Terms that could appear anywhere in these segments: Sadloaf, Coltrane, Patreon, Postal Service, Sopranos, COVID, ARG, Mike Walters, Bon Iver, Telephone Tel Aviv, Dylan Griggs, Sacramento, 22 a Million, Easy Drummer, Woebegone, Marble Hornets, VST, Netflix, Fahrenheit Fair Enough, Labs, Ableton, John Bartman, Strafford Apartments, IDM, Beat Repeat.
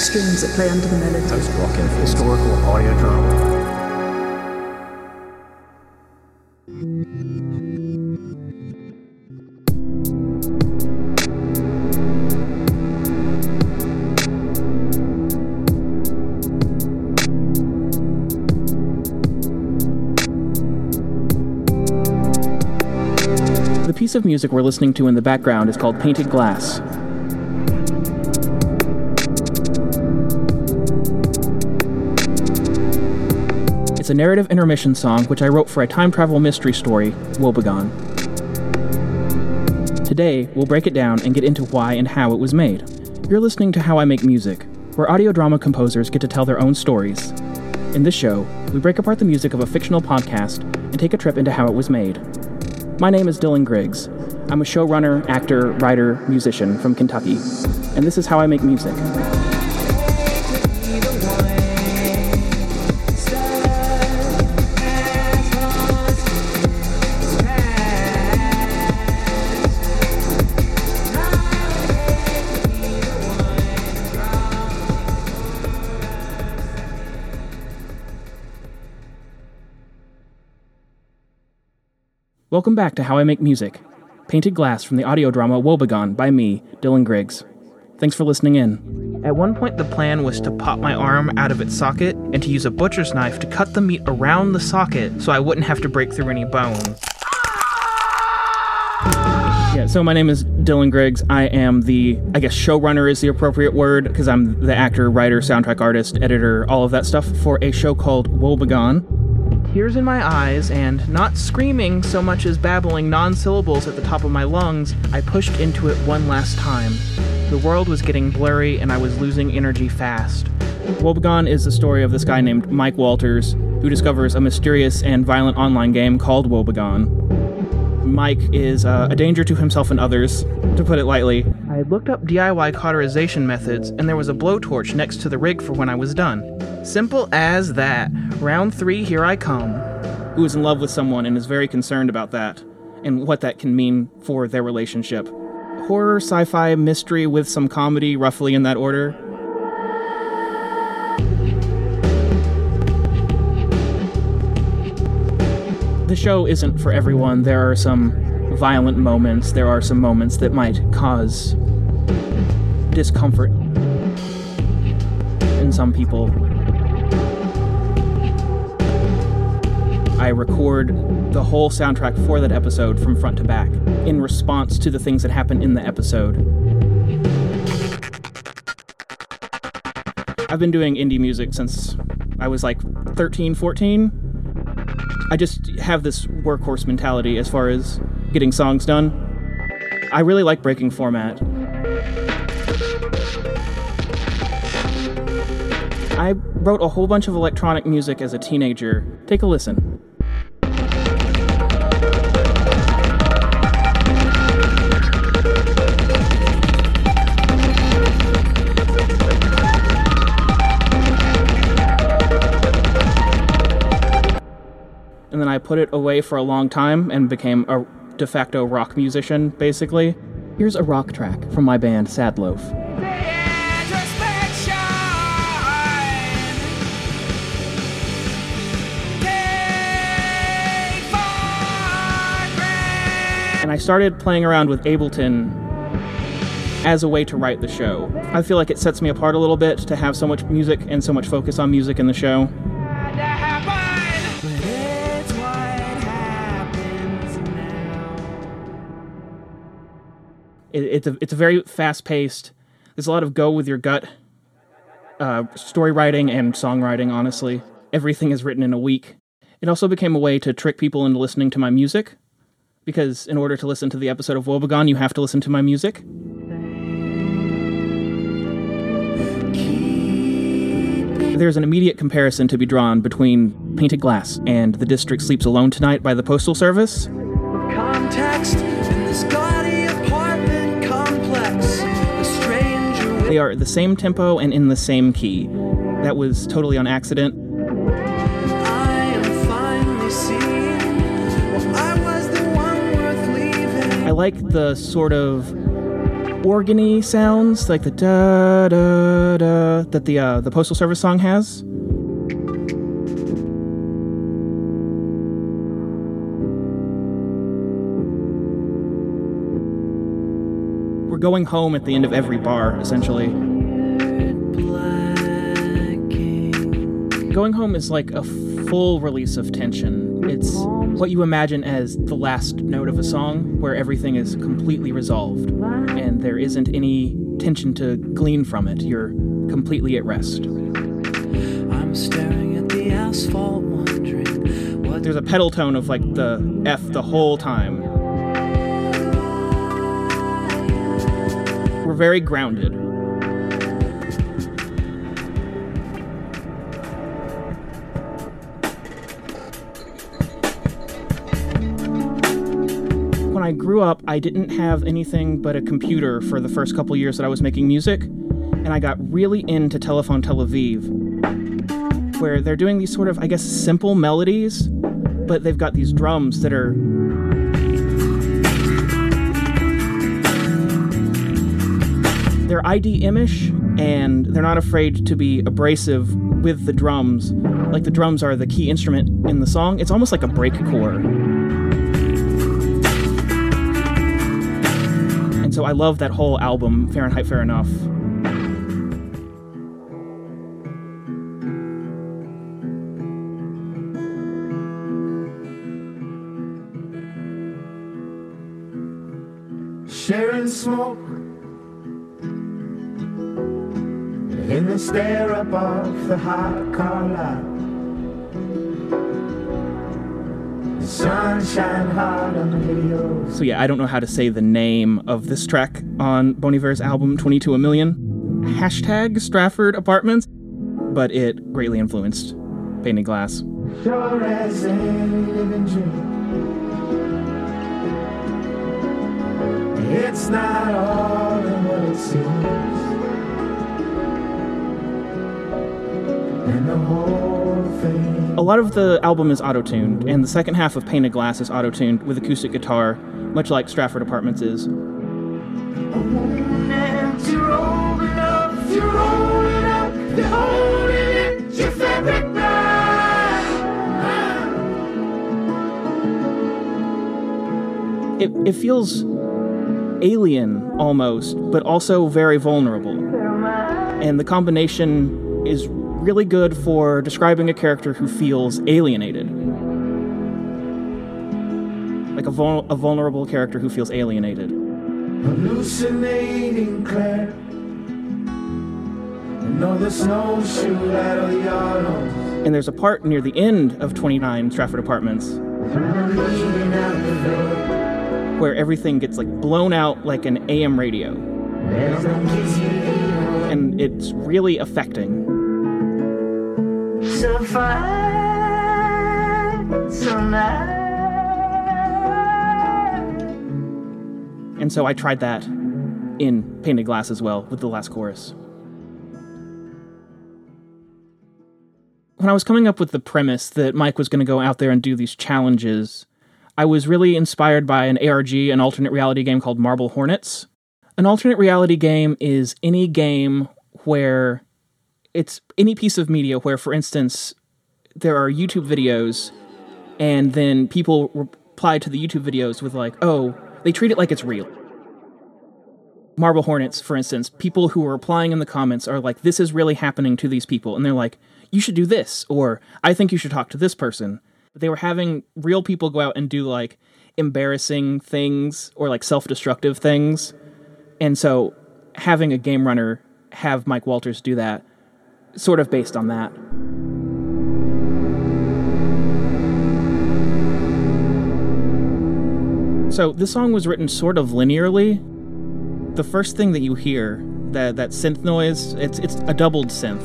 strings that play under the melody. Post-rock and historical audio drama. The piece of music we're listening to in the background is called Painted Glass. It's a narrative intermission song which I wrote for a time travel mystery story, Woebegone. Today, we'll break it down and get into why and how it was made. You're listening to How I Make Music, where audio drama composers get to tell their own stories. In this show, we break apart the music of a fictional podcast and take a trip into how it was made. My name is Dylan Griggs. I'm a showrunner, actor, writer, musician from Kentucky, and this is How I Make Music. Welcome back to How I Make Music, Painted Glass from the audio drama Woebegone by me, Dylan Griggs. Thanks for listening in. At one point, the plan was to pop my arm out of its socket and to use a butcher's knife to cut the meat around the socket so I wouldn't have to break through any bones. Yeah, so my name is Dylan Griggs. I am the, showrunner is the appropriate word, because I'm the actor, writer, soundtrack artist, editor, all of that stuff for a show called Woebegone. Tears in my eyes, and not screaming so much as babbling non-syllables at the top of my lungs, I pushed into it one last time. The world was getting blurry, and I was losing energy fast. Woebegone is the story of this guy named Mike Walters, who discovers a mysterious and violent online game called Woebegone. Mike is a danger to himself and others, to put it lightly. I looked up DIY cauterization methods, and there was a blowtorch next to the rig for when I was done. Simple as that. Round 3, here I come. Who is in love with someone and is very concerned about that, and what that can mean for their relationship. Horror, sci-fi, mystery with some comedy, roughly in that order. The show isn't for everyone. There are some violent moments. There are some moments that might cause discomfort in some people. I record the whole soundtrack for that episode from front to back in response to the things that happen in the episode. I've been doing indie music since I was 13, 14. I just have this workhorse mentality as far as getting songs done. I really like breaking format. I wrote a whole bunch of electronic music as a teenager. Take a listen. And then I put it away for a long time and became a de facto rock musician, basically. Here's a rock track from my band, Sadloaf. And I started playing around with Ableton as a way to write the show. I feel like it sets me apart a little bit to have so much music and so much focus on music in the show. It's a very fast-paced. There's a lot of go-with-your-gut story writing and songwriting, honestly. Everything is written in a week. It also became a way to trick people into listening to my music, because in order to listen to the episode of Woebegone, you have to listen to my music. There's an immediate comparison to be drawn between Painted Glass and The District Sleeps Alone Tonight by the Postal Service. Context in this gaudy apartment. They are at the same tempo and in the same key. That was totally on accident. I like the sort of organy sounds, like the da da da that the Postal Service song has. We're going home at the end of every bar, essentially. Going home is like a full release of tension. It's what you imagine as the last note of a song, where everything is completely resolved, and there isn't any tension to glean from it. You're completely at rest. I'm staring at the asphalt, wondering what. There's a pedal tone of like the F the whole time. We're very grounded. When I grew up, I didn't have anything but a computer for the first couple years that I was making music, and I got really into Telephone Tel Aviv, where they're doing these sort of, I guess, simple melodies, but they've got these drums that are... They're IDM-ish, and they're not afraid to be abrasive with the drums. Like, the drums are the key instrument in the song. It's almost like a breakcore. So I love that whole album, Fahrenheit Fair Enough. Sharing smoke in the stare up of the hot car lot. Sunshine hot on the video. So yeah, I don't know how to say the name of this track on Bon Iver's album 22 a Million, # Strafford Apartments, but it greatly influenced Painted Glass. Sure as any living dream. It's not all in what it seems. And the whole thing. A lot of the album is auto-tuned, and the second half of Painted Glass is auto-tuned with acoustic guitar, much like Strafford Apartments is. It feels alien almost, but also very vulnerable. And the combination is really good for describing a character who feels alienated. Like a vulnerable character who feels alienated. Hallucinating Claire. And there's a part near the end of 29 Strafford Apartments where everything gets like blown out like an AM radio. And it's really affecting. So fine, so nice. And so I tried that in Painted Glass as well, with the last chorus. When I was coming up with the premise that Mike was going to go out there and do these challenges, I was really inspired by an ARG, an alternate reality game called Marble Hornets. An alternate reality game is any game where it's any piece of media where, for instance, there are YouTube videos, and then people reply to the YouTube videos with like, oh... They treat it like it's real. Marble Hornets, for instance, people who are replying in the comments are like, this is really happening to these people. And they're like, you should do this, or I think you should talk to this person. But they were having real people go out and do like embarrassing things or like self-destructive things. And so having a game runner have Mike Walters do that, sort of based on that. So this song was written sort of linearly. The first thing that you hear, that synth noise, it's a doubled synth.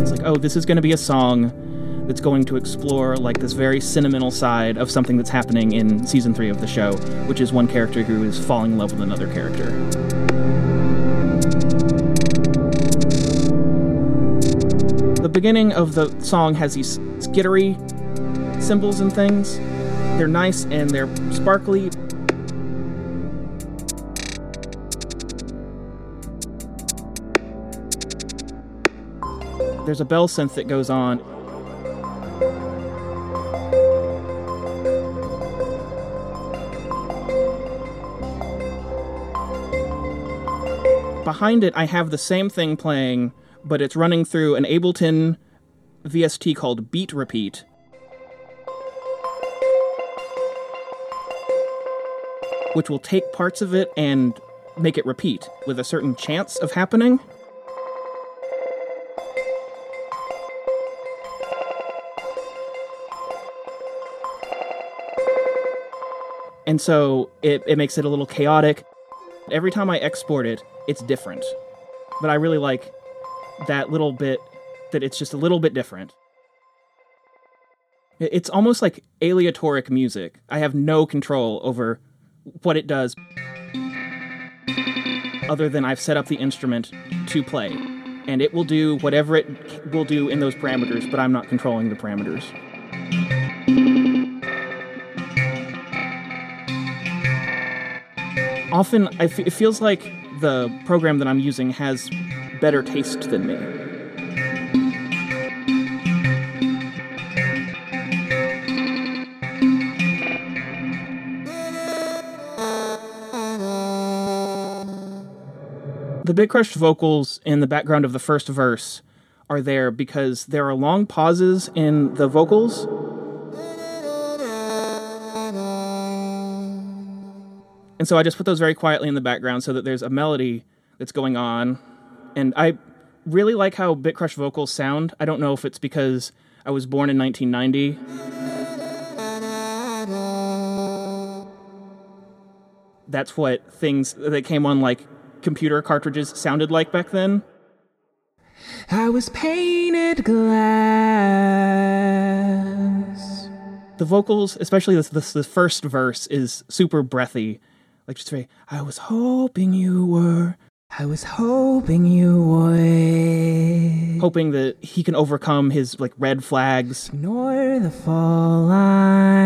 It's like, oh, this is going to be a song that's going to explore like this very sentimental side of something that's happening in season 3 of the show, which is one character who is falling in love with another character. The beginning of the song has these skittery cymbals and things. They're nice and they're sparkly. There's a bell synth that goes on. Behind it, I have the same thing playing, but it's running through an Ableton VST called Beat Repeat. Which will take parts of it and make it repeat with a certain chance of happening. And so it makes it a little chaotic. Every time I export it, it's different. But I really like that little bit, that it's just a little bit different. It's almost like aleatoric music. I have no control over what it does, other than I've set up the instrument to play. And it will do whatever it will do in those parameters, but I'm not controlling the parameters. Often, it feels like the program that I'm using has better taste than me. The Big Crush vocals in the background of the first verse are there because there are long pauses in the vocals. And so I just put those very quietly in the background so that there's a melody that's going on. And I really like how Bit Crush vocals sound. I don't know if it's because I was born in 1990. That's what things that came on like computer cartridges sounded like back then. I was painted glass. The vocals, especially the first verse, is super breathy. Like just very, I was hoping you were. I was hoping you would. Hoping that he can overcome his like red flags. Ignore the fall line.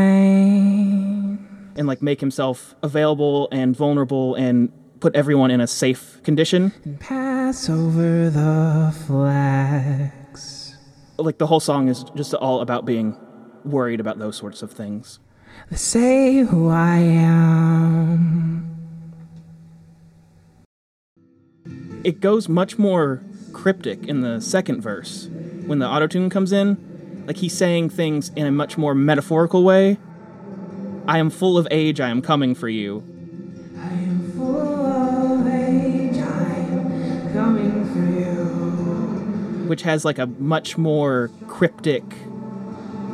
And like make himself available and vulnerable and put everyone in a safe condition. And pass over the flags. Like the whole song is just all about being worried about those sorts of things. They say who I am. It goes much more cryptic in the second verse. When the autotune comes in, like he's saying things in a much more metaphorical way. I am full of age, I am coming for you. I am full of age, I am coming for you. Which has like a much more cryptic,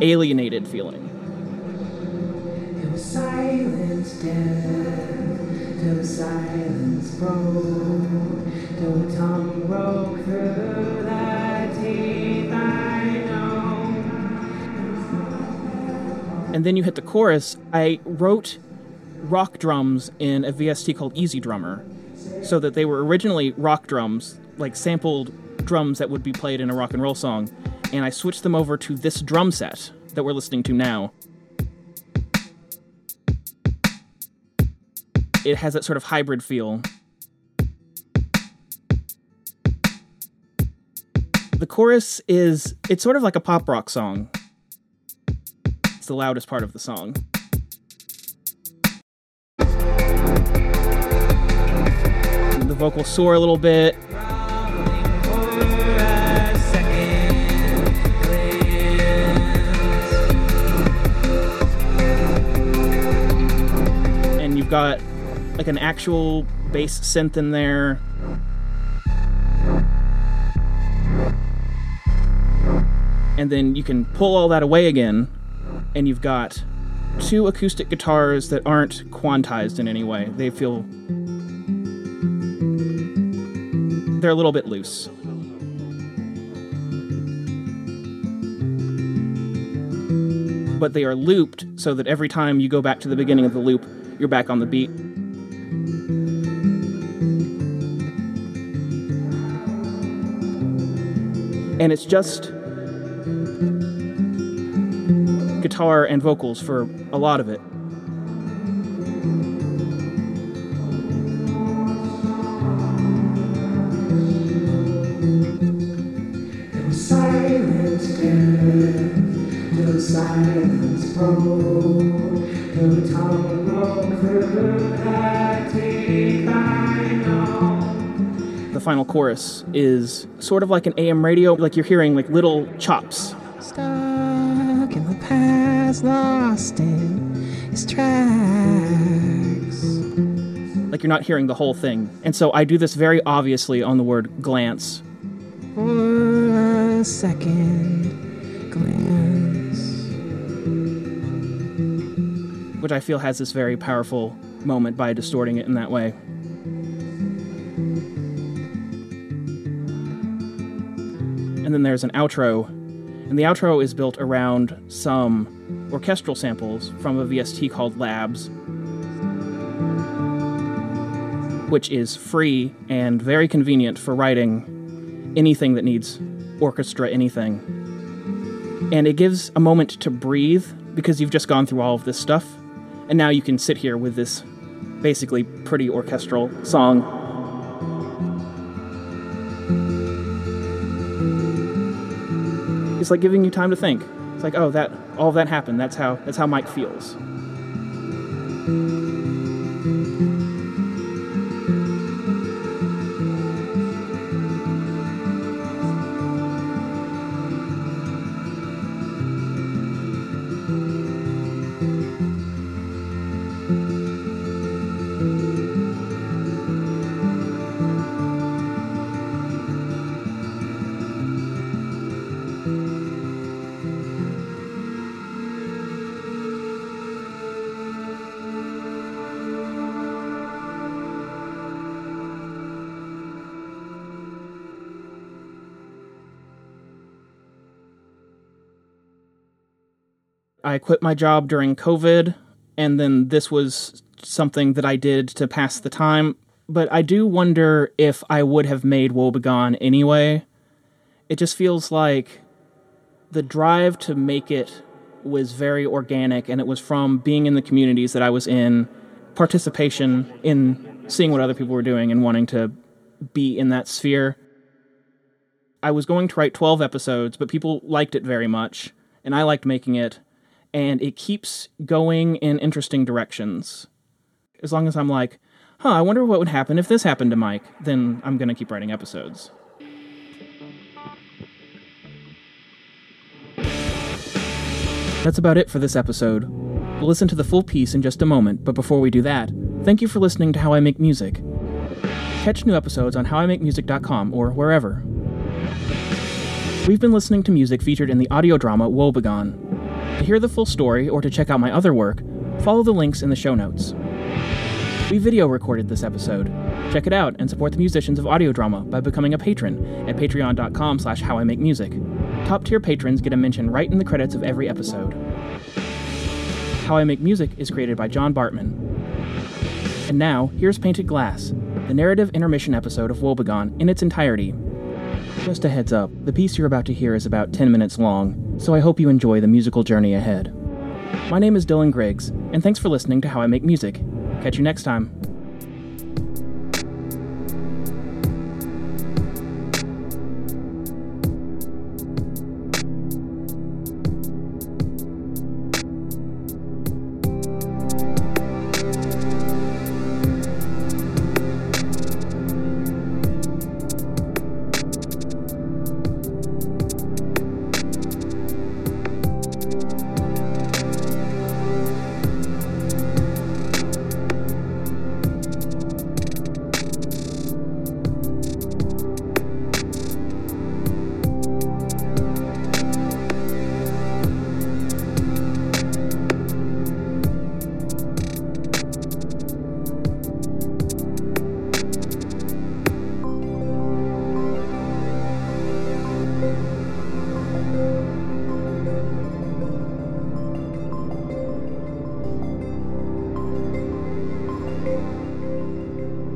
alienated feeling. Silence, death, till silence broke, till tongue broke through thy teeth, I know. And then you hit the chorus. I wrote rock drums in a VST called Easy Drummer, so that they were originally rock drums, like sampled drums that would be played in a rock and roll song, and I switched them over to this drum set that we're listening to now. It has that sort of hybrid feel. The chorus is, it's sort of like a pop rock song. It's the loudest part of the song. The vocals soar a little bit. And you've got like an actual bass synth in there. And then you can pull all that away again, and you've got two acoustic guitars that aren't quantized in any way. They feel... they're a little bit loose. But they are looped so that every time you go back to the beginning of the loop, you're back on the beat. And it's just guitar and vocals for a lot of it. Silence roll, the time roll. The final chorus is sort of like an AM radio, like you're hearing like little chops. Stuck in the past, lost in his tracks. Like you're not hearing the whole thing. And so I do this very obviously on the word glance. For a second glance. Which I feel has this very powerful moment by distorting it in that way. And then there's an outro, and the outro is built around some orchestral samples from a VST called Labs, which is free and very convenient for writing anything that needs orchestra anything. And it gives a moment to breathe, because you've just gone through all of this stuff. And now you can sit here with this basically pretty orchestral song. It's like giving you time to think. It's like, oh, that all of that happened. That's how Mike feels. I quit my job during COVID, and then this was something that I did to pass the time. But I do wonder if I would have made Woebegone anyway. It just feels like the drive to make it was very organic, and it was from being in the communities that I was in, participation in seeing what other people were doing and wanting to be in that sphere. I was going to write 12 episodes, but people liked it very much, and I liked making it. And it keeps going in interesting directions. As long as I'm like, I wonder what would happen if this happened to Mike, then I'm going to keep writing episodes. That's about it for this episode. We'll listen to the full piece in just a moment, but before we do that, thank you for listening to How I Make Music. Catch new episodes on howimakemusic.com or wherever. We've been listening to music featured in the audio drama Woebegone. To hear the full story or to check out my other work, follow the links in the show notes. We video recorded this episode. Check it out and support the musicians of audio drama by becoming a patron at patreon.com/howimakemusic. Top tier patrons get a mention right in the credits of every episode. How I Make Music is created by John Bartman. And now, here's Painted Glass, the narrative intermission episode of Woebegone in its entirety. Just a heads up, the piece you're about to hear is about 10 minutes long, so I hope you enjoy the musical journey ahead. My name is Dylan Griggs, and thanks for listening to How I Make Music. Catch you next time.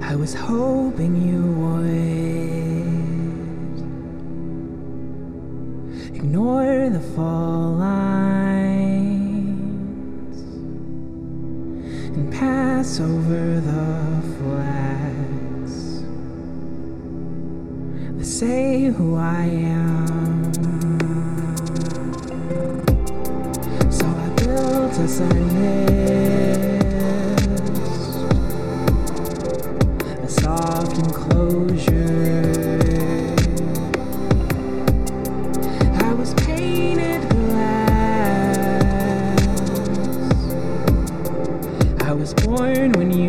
I was hoping you would ignore the fall line. pass over the flags that say who I am. So I built as I missed a soft enclosure. Born when you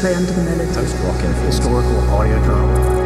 Play under the melody. Post-rock and historical audio drama.